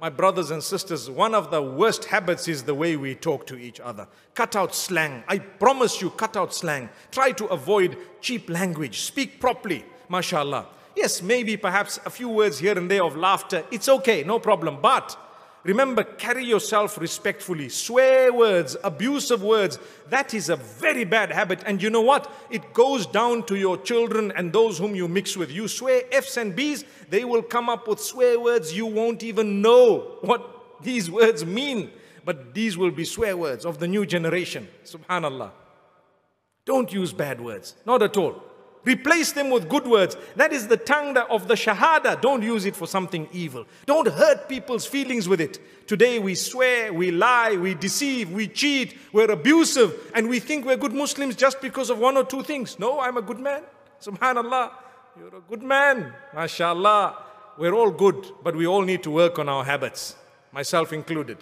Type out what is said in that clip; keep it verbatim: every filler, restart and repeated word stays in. My brothers and sisters, one of the worst habits is the way we talk to each other. Cut out slang. I promise you, cut out slang. Try to avoid cheap language. Speak properly. MashaAllah. Yes, maybe perhaps a few words here and there of laughter. It's okay, no problem. But remember, carry yourself respectfully. Swear words, abusive words, that is a very bad habit. And you know what? It goes down to your children and those whom you mix with. You swear F's and B's, they will come up with swear words. You won't even know what these words mean. But these will be swear words of the new generation. SubhanAllah. Don't use bad words. Not at all. Replace them with good words. That is the tongue of the shahada. Don't use it for something evil. Don't hurt people's feelings with it. Today we swear, we lie, we deceive, we cheat, we're abusive, and we think we're good Muslims just because of one or two things. No, I'm a good man. SubhanAllah, you're a good man. MashaAllah, we're all good, but we all need to work on our habits, myself included.